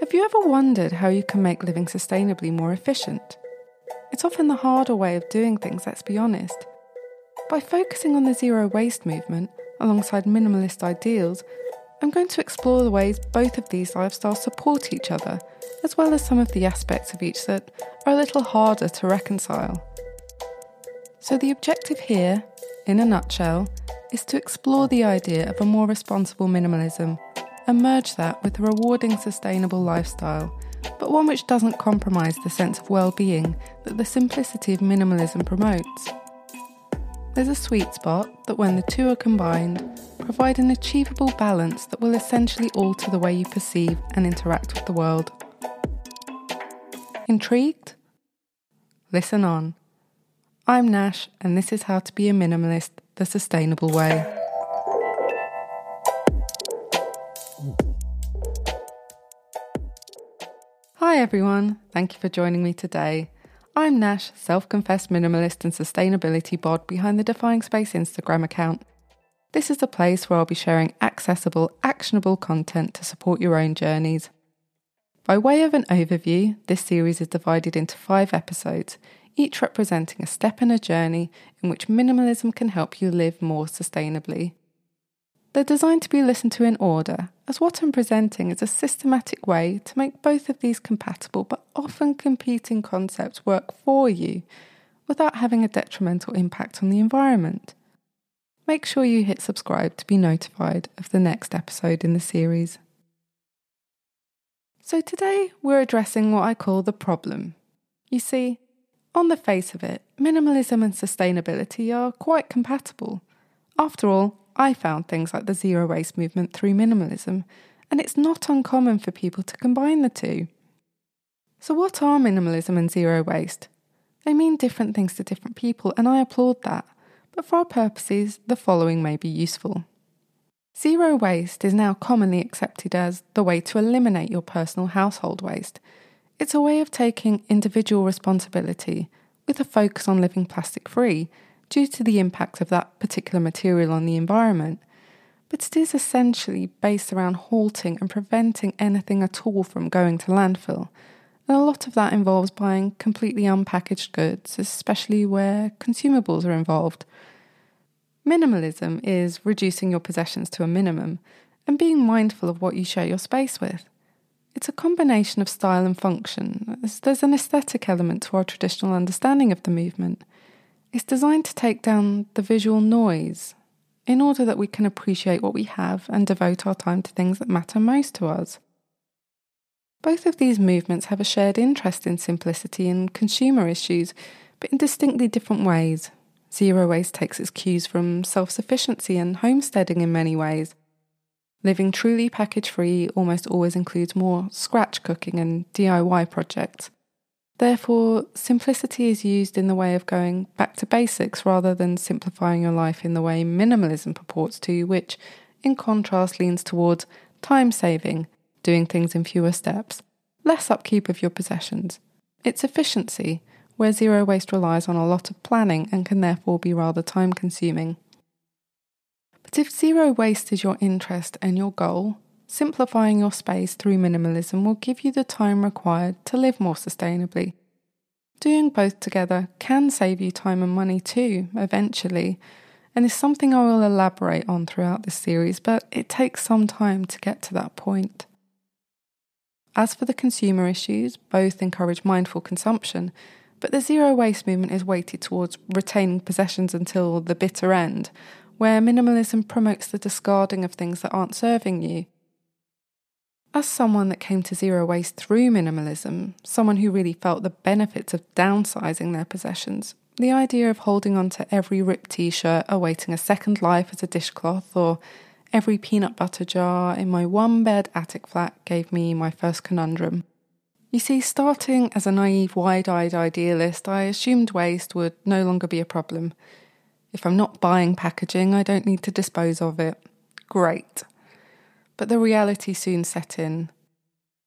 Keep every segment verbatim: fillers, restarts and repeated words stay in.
Have you ever wondered how you can make living sustainably more efficient? It's often the harder way of doing things, let's be honest. By focusing on the zero waste movement alongside minimalist ideals, I'm going to explore the ways both of these lifestyles support each other, as well as some of the aspects of each that are a little harder to reconcile. So the objective here, in a nutshell, is to explore the idea of a more responsible minimalism and merge that with a rewarding sustainable lifestyle, but one which doesn't compromise the sense of well-being that the simplicity of minimalism promotes. There's a sweet spot that, when the two are combined, provide an achievable balance that will essentially alter the way you perceive and interact with the world. Intrigued? Listen on. I'm Nash, and this is How to Be a Minimalist the Sustainable Way. Hi everyone, thank you for joining me today. I'm Nash, self-confessed minimalist and sustainability bod behind the Defying Space Instagram account. This is the place where I'll be sharing accessible, actionable content to support your own journeys. By way of an overview, this series is divided into five episodes, each representing a step in a journey in which minimalism can help you live more sustainably. They're designed to be listened to in order, as what I'm presenting is a systematic way to make both of these compatible but often competing concepts work for you without having a detrimental impact on the environment. Make sure you hit subscribe to be notified of the next episode in the series. So today we're addressing what I call the problem. You see, on the face of it, minimalism and sustainability are quite compatible. After all, I found things like the zero waste movement through minimalism, and it's not uncommon for people to combine the two. So what are minimalism and zero waste? They mean different things to different people, and I applaud that, but for our purposes, the following may be useful. Zero waste is now commonly accepted as the way to eliminate your personal household waste. It's a way of taking individual responsibility with a focus on living plastic-free due to the impact of that particular material on the environment, but it is essentially based around halting and preventing anything at all from going to landfill, and a lot of that involves buying completely unpackaged goods, especially where consumables are involved. Minimalism is reducing your possessions to a minimum and being mindful of what you share your space with. It's a combination of style and function, as there's an aesthetic element to our traditional understanding of the movement. It's designed to take down the visual noise in order that we can appreciate what we have and devote our time to things that matter most to us. Both of these movements have a shared interest in simplicity and consumer issues, but in distinctly different ways. Zero waste takes its cues from self-sufficiency and homesteading in many ways. Living truly package-free almost always includes more scratch cooking and D I Y projects. Therefore, simplicity is used in the way of going back to basics rather than simplifying your life in the way minimalism purports to, which, in contrast, leans towards time-saving, doing things in fewer steps, less upkeep of your possessions. It's efficiency, where zero waste relies on a lot of planning and can therefore be rather time-consuming. But if zero waste is your interest and your goal, simplifying your space through minimalism will give you the time required to live more sustainably. Doing both together can save you time and money too, eventually, and is something I will elaborate on throughout this series, but it takes some time to get to that point. As for the consumer issues, both encourage mindful consumption, but the zero waste movement is weighted towards retaining possessions until the bitter end, where minimalism promotes the discarding of things that aren't serving you. As someone that came to zero waste through minimalism, someone who really felt the benefits of downsizing their possessions, the idea of holding on to every ripped t-shirt awaiting a second life as a dishcloth or every peanut butter jar in my one-bed attic flat gave me my first conundrum. You see, starting as a naive, wide-eyed idealist, I assumed waste would no longer be a problem. If I'm not buying packaging, I don't need to dispose of it. Great. But the reality soon set in.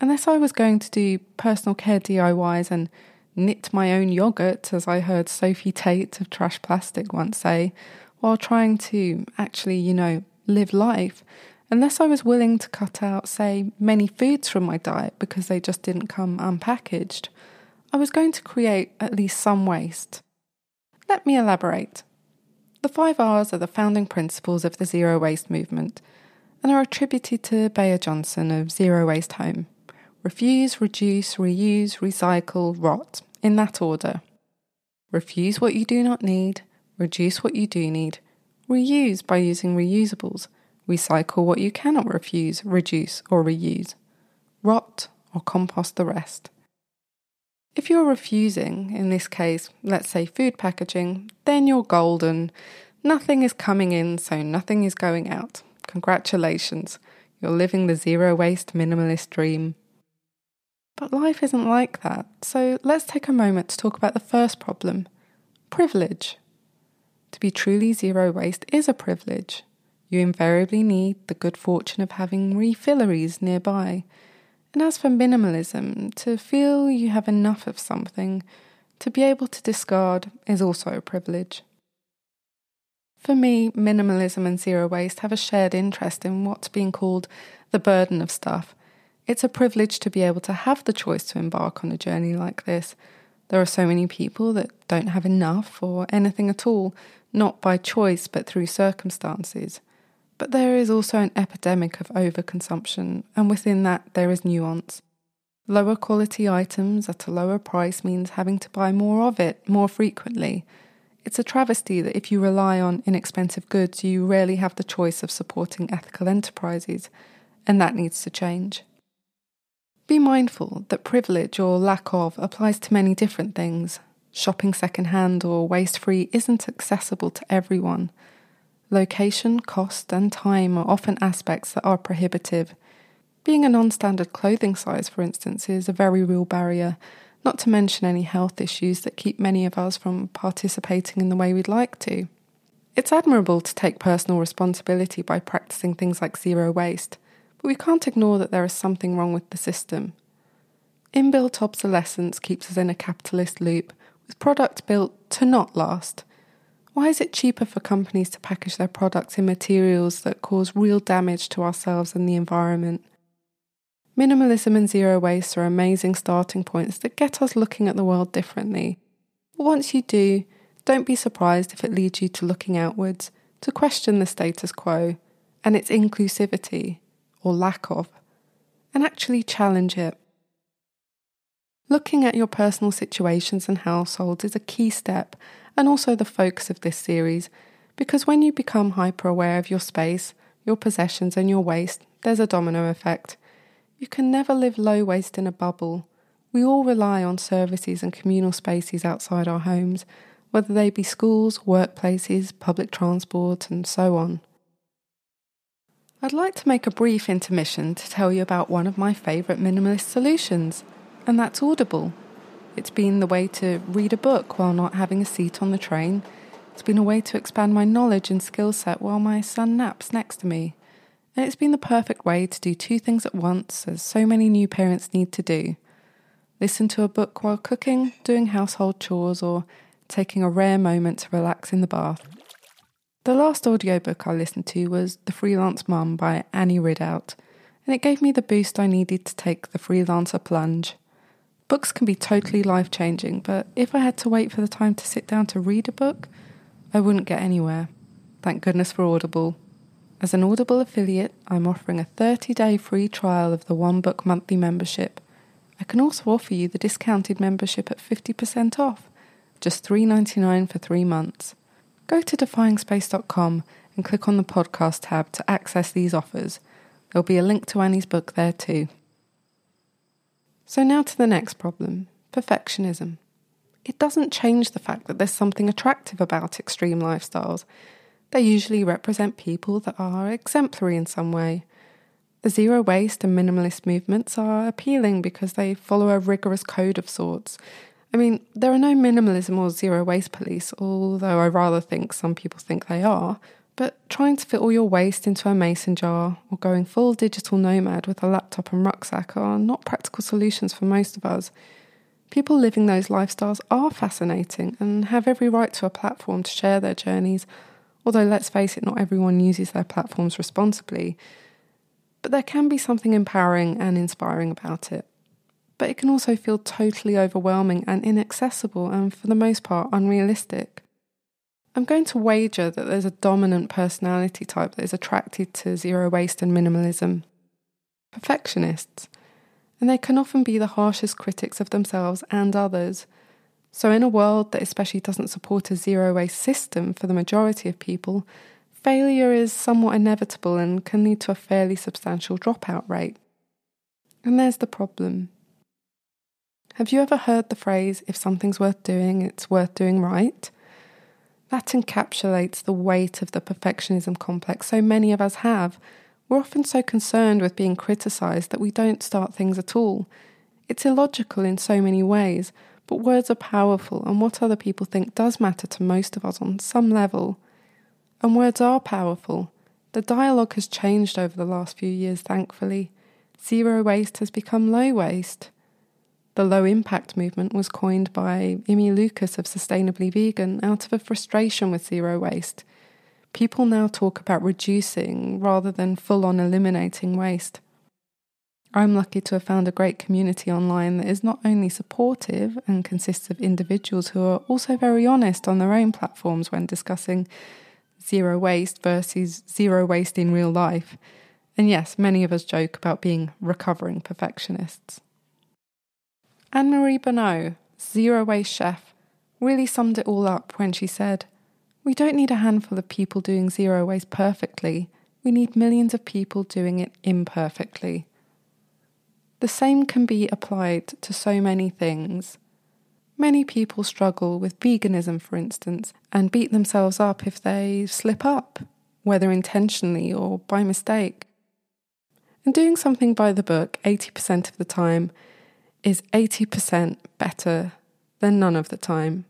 Unless I was going to do personal care D I Ys and knit my own yoghurt, as I heard Sophie Tate of Trash Plastic once say, while trying to actually, you know, live life unless I was willing to cut out, say, many foods from my diet because they just didn't come unpackaged, I was going to create at least some waste. Let me elaborate. The five R's are the founding principles of the zero waste movement and are attributed to Bea Johnson of Zero Waste Home. Refuse, reduce, reuse, recycle, rot, in that order. Refuse what you do not need, reduce what you do need, reuse by using reusables, recycle what you cannot refuse, reduce or reuse, rot or compost the rest. If you're refusing, in this case, let's say food packaging, then you're golden. Nothing is coming in, so nothing is going out. Congratulations, you're living the zero-waste minimalist dream. But life isn't like that, so let's take a moment to talk about the first problem, privilege. To be truly zero-waste is a privilege. You invariably need the good fortune of having refilleries nearby. And as for minimalism, to feel you have enough of something, to be able to discard is also a privilege. For me, minimalism and zero waste have a shared interest in what's being called the burden of stuff. It's a privilege to be able to have the choice to embark on a journey like this. There are so many people that don't have enough or anything at all, not by choice but through circumstances. But there is also an epidemic of overconsumption, and within that there is nuance. Lower quality items at a lower price means having to buy more of it more frequently. It's a travesty that if you rely on inexpensive goods, you rarely have the choice of supporting ethical enterprises, and that needs to change. Be mindful that privilege or lack of applies to many different things. Shopping secondhand or waste-free isn't accessible to everyone. Location, cost, and time are often aspects that are prohibitive. Being a non-standard clothing size, for instance, is a very real barrier, not to mention any health issues that keep many of us from participating in the way we'd like to. It's admirable to take personal responsibility by practicing things like zero waste, but we can't ignore that there is something wrong with the system. Inbuilt obsolescence keeps us in a capitalist loop, with products built to not last. Why is it cheaper for companies to package their products in materials that cause real damage to ourselves and the environment? Minimalism and zero waste are amazing starting points that get us looking at the world differently. But once you do, don't be surprised if it leads you to looking outwards, to question the status quo and its inclusivity, or lack of, and actually challenge it. Looking at your personal situations and households is a key step and also the focus of this series, because when you become hyper-aware of your space, your possessions and your waste, there's a domino effect. You can never live low waste in a bubble. We all rely on services and communal spaces outside our homes, whether they be schools, workplaces, public transport and so on. I'd like to make a brief intermission to tell you about one of my favourite minimalist solutions, and that's Audible. It's been the way to read a book while not having a seat on the train. It's been a way to expand my knowledge and skill set while my son naps next to me. And it's been the perfect way to do two things at once, as so many new parents need to do. Listen to a book while cooking, doing household chores, or taking a rare moment to relax in the bath. The last audiobook I listened to was The Freelance Mum by Annie Ridout, and it gave me the boost I needed to take the freelancer plunge. Books can be totally life-changing, but if I had to wait for the time to sit down to read a book, I wouldn't get anywhere. Thank goodness for Audible. As an Audible affiliate, I'm offering a thirty-day free trial of the One Book Monthly membership. I can also offer you the discounted membership at fifty percent off, just three dollars and ninety-nine cents for three months. Go to defying space dot com and click on the podcast tab to access these offers. There'll be a link to Annie's book there too. So now to the next problem, perfectionism. It doesn't change the fact that there's something attractive about extreme lifestyles. They usually represent people that are exemplary in some way. The zero waste and minimalist movements are appealing because they follow a rigorous code of sorts. I mean, there are no minimalism or zero waste police, although I rather think some people think they are, but trying to fit all your waste into a mason jar or going full digital nomad with a laptop and rucksack are not practical solutions for most of us. People living those lifestyles are fascinating and have every right to a platform to share their journeys, although let's face it, not everyone uses their platforms responsibly. But there can be something empowering and inspiring about it. But it can also feel totally overwhelming and inaccessible and, for the most part, unrealistic. I'm going to wager that there's a dominant personality type that is attracted to zero waste and minimalism. Perfectionists. And they can often be the harshest critics of themselves and others. So in a world that especially doesn't support a zero waste system for the majority of people, failure is somewhat inevitable and can lead to a fairly substantial dropout rate. And there's the problem. Have you ever heard the phrase, if something's worth doing, it's worth doing right? That encapsulates the weight of the perfectionism complex so many of us have. We're often so concerned with being criticised that we don't start things at all. It's illogical in so many ways, but words are powerful, and what other people think does matter to most of us on some level. And words are powerful. The dialogue has changed over the last few years, thankfully. Zero waste has become low waste. The low impact movement was coined by Immy Lucas of Sustainably Vegan out of a frustration with zero waste. People now talk about reducing rather than full-on eliminating waste. I'm lucky to have found a great community online that is not only supportive and consists of individuals who are also very honest on their own platforms when discussing zero waste versus zero waste in real life. And yes, many of us joke about being recovering perfectionists. Anne-Marie Bonneau, zero waste chef, really summed it all up when she said, "We don't need a handful of people doing zero waste perfectly. We need millions of people doing it imperfectly." The same can be applied to so many things. Many people struggle with veganism, for instance, and beat themselves up if they slip up, whether intentionally or by mistake. And doing something by the book eighty percent of the time is eighty percent better than none of the time.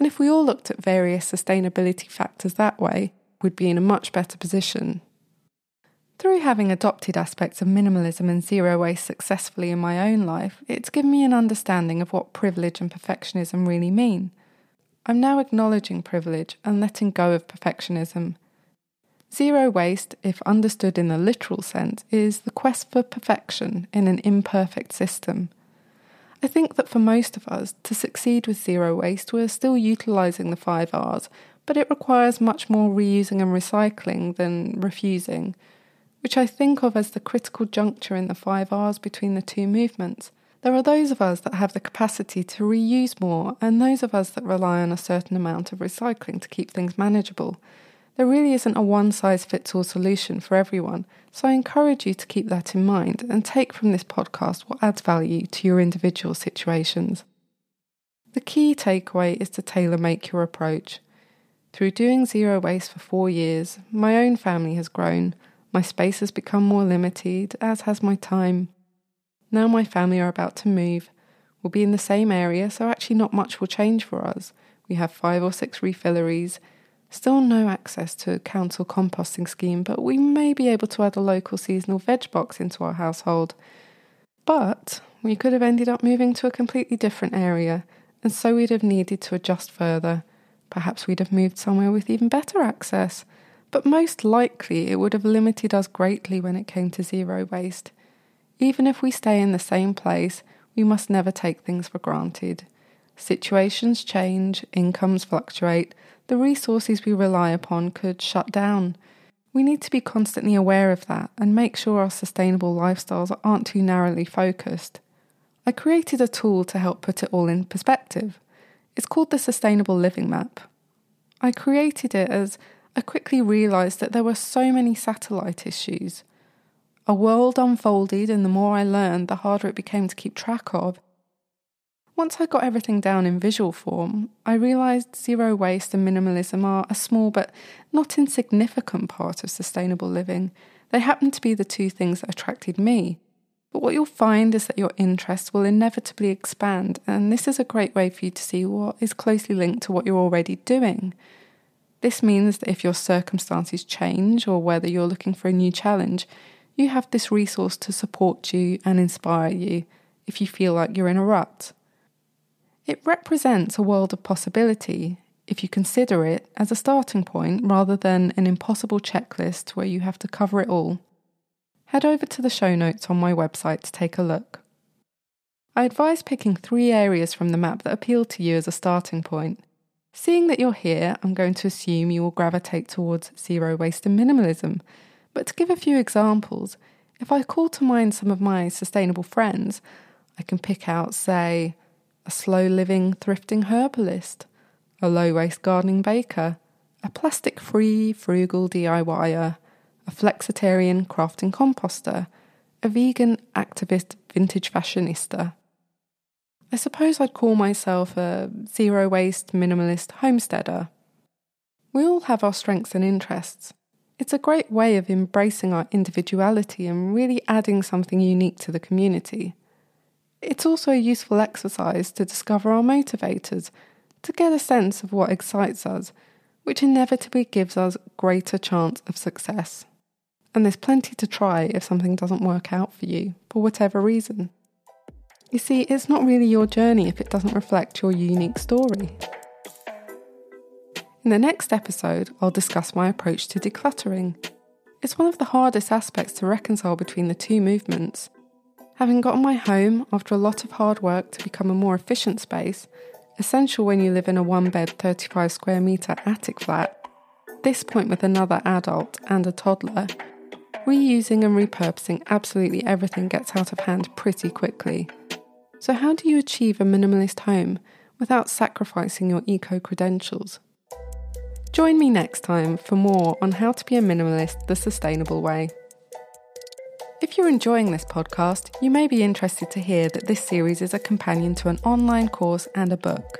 And if we all looked at various sustainability factors that way, we'd be in a much better position. Through having adopted aspects of minimalism and zero waste successfully in my own life, it's given me an understanding of what privilege and perfectionism really mean. I'm now acknowledging privilege and letting go of perfectionism. Zero waste, if understood in the literal sense, is the quest for perfection in an imperfect system. I think that for most of us, to succeed with zero waste, we're still utilising the five R's, but it requires much more reusing and recycling than refusing, which I think of as the critical juncture in the five R's between the two movements. There are those of us that have the capacity to reuse more and those of us that rely on a certain amount of recycling to keep things manageable. There really isn't a one-size-fits-all solution for everyone, so I encourage you to keep that in mind and take from this podcast what adds value to your individual situations. The key takeaway is to tailor-make your approach. Through doing zero waste for four years, my own family has grown. My space has become more limited, as has my time. Now my family are about to move. We'll be in the same area, so actually not much will change for us. We have five or six refilleries. Still no access to a council composting scheme, but we may be able to add a local seasonal veg box into our household. But we could have ended up moving to a completely different area, and so we'd have needed to adjust further. Perhaps we'd have moved somewhere with even better access. But most likely it would have limited us greatly when it came to zero waste. Even if we stay in the same place, we must never take things for granted. Situations change, incomes fluctuate, the resources we rely upon could shut down. We need to be constantly aware of that and make sure our sustainable lifestyles aren't too narrowly focused. I created a tool to help put it all in perspective. It's called the Sustainable Living Map. I created it as I quickly realised that there were so many satellite issues. A world unfolded, and the more I learned, the harder it became to keep track of. Once I got everything down in visual form, I realised zero waste and minimalism are a small but not insignificant part of sustainable living. They happen to be the two things that attracted me. But what you'll find is that your interests will inevitably expand, and this is a great way for you to see what is closely linked to what you're already doing. This means that if your circumstances change or whether you're looking for a new challenge, you have this resource to support you and inspire you if you feel like you're in a rut. It represents a world of possibility if you consider it as a starting point rather than an impossible checklist where you have to cover it all. head over to the show notes on my website to take a look. I advise picking three areas from the map that appeal to you as a starting point. Seeing that you're here, I'm going to assume you will gravitate towards zero waste and minimalism, but to give a few examples, if I call to mind some of my sustainable friends, I can pick out, say, a slow living thrifting herbalist, a low waste gardening baker, a plastic-free frugal D I Y er, a flexitarian crafting composter, a vegan activist vintage fashionista. I suppose I'd call myself a zero-waste minimalist homesteader. We all have our strengths and interests. It's a great way of embracing our individuality and really adding something unique to the community. It's also a useful exercise to discover our motivators, to get a sense of what excites us, which inevitably gives us greater chance of success. And there's plenty to try if something doesn't work out for you, for whatever reason. You see, it's not really your journey if it doesn't reflect your unique story. In the next episode, I'll discuss my approach to decluttering. It's one of the hardest aspects to reconcile between the two movements. Having gotten my home after a lot of hard work to become a more efficient space, essential when you live in a one-bed thirty-five square metre attic flat, this point with another adult and a toddler, reusing and repurposing absolutely everything gets out of hand pretty quickly. So how do you achieve a minimalist home without sacrificing your eco-credentials? Join me next time for more on how to be a minimalist the sustainable way. If you're enjoying this podcast, you may be interested to hear that this series is a companion to an online course and a book.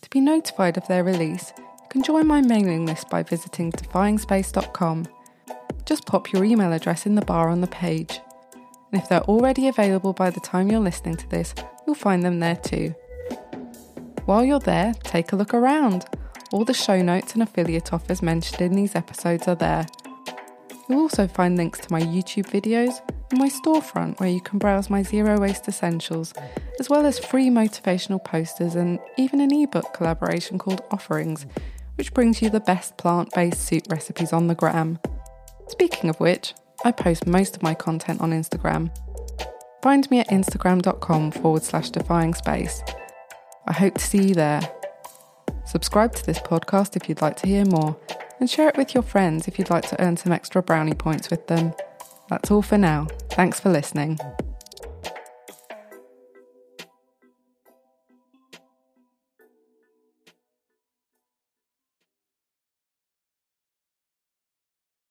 To be notified of their release, you can join my mailing list by visiting defying space dot com. Just pop your email address in the bar on the page. And if they're already available by the time you're listening to this, you'll find them there too. While you're there, take a look around. All the show notes and affiliate offers mentioned in these episodes are there. You'll also find links to my YouTube videos and my storefront where you can browse my zero waste essentials, as well as free motivational posters and even an ebook collaboration called Offerings, which brings you the best plant-based soup recipes on the gram. Speaking of which, I post most of my content on Instagram. Find me at instagram.com forward slash defying space. I hope to see you there. Subscribe to this podcast if you'd like to hear more, and share it with your friends if you'd like to earn some extra brownie points with them. That's all for now. Thanks for listening.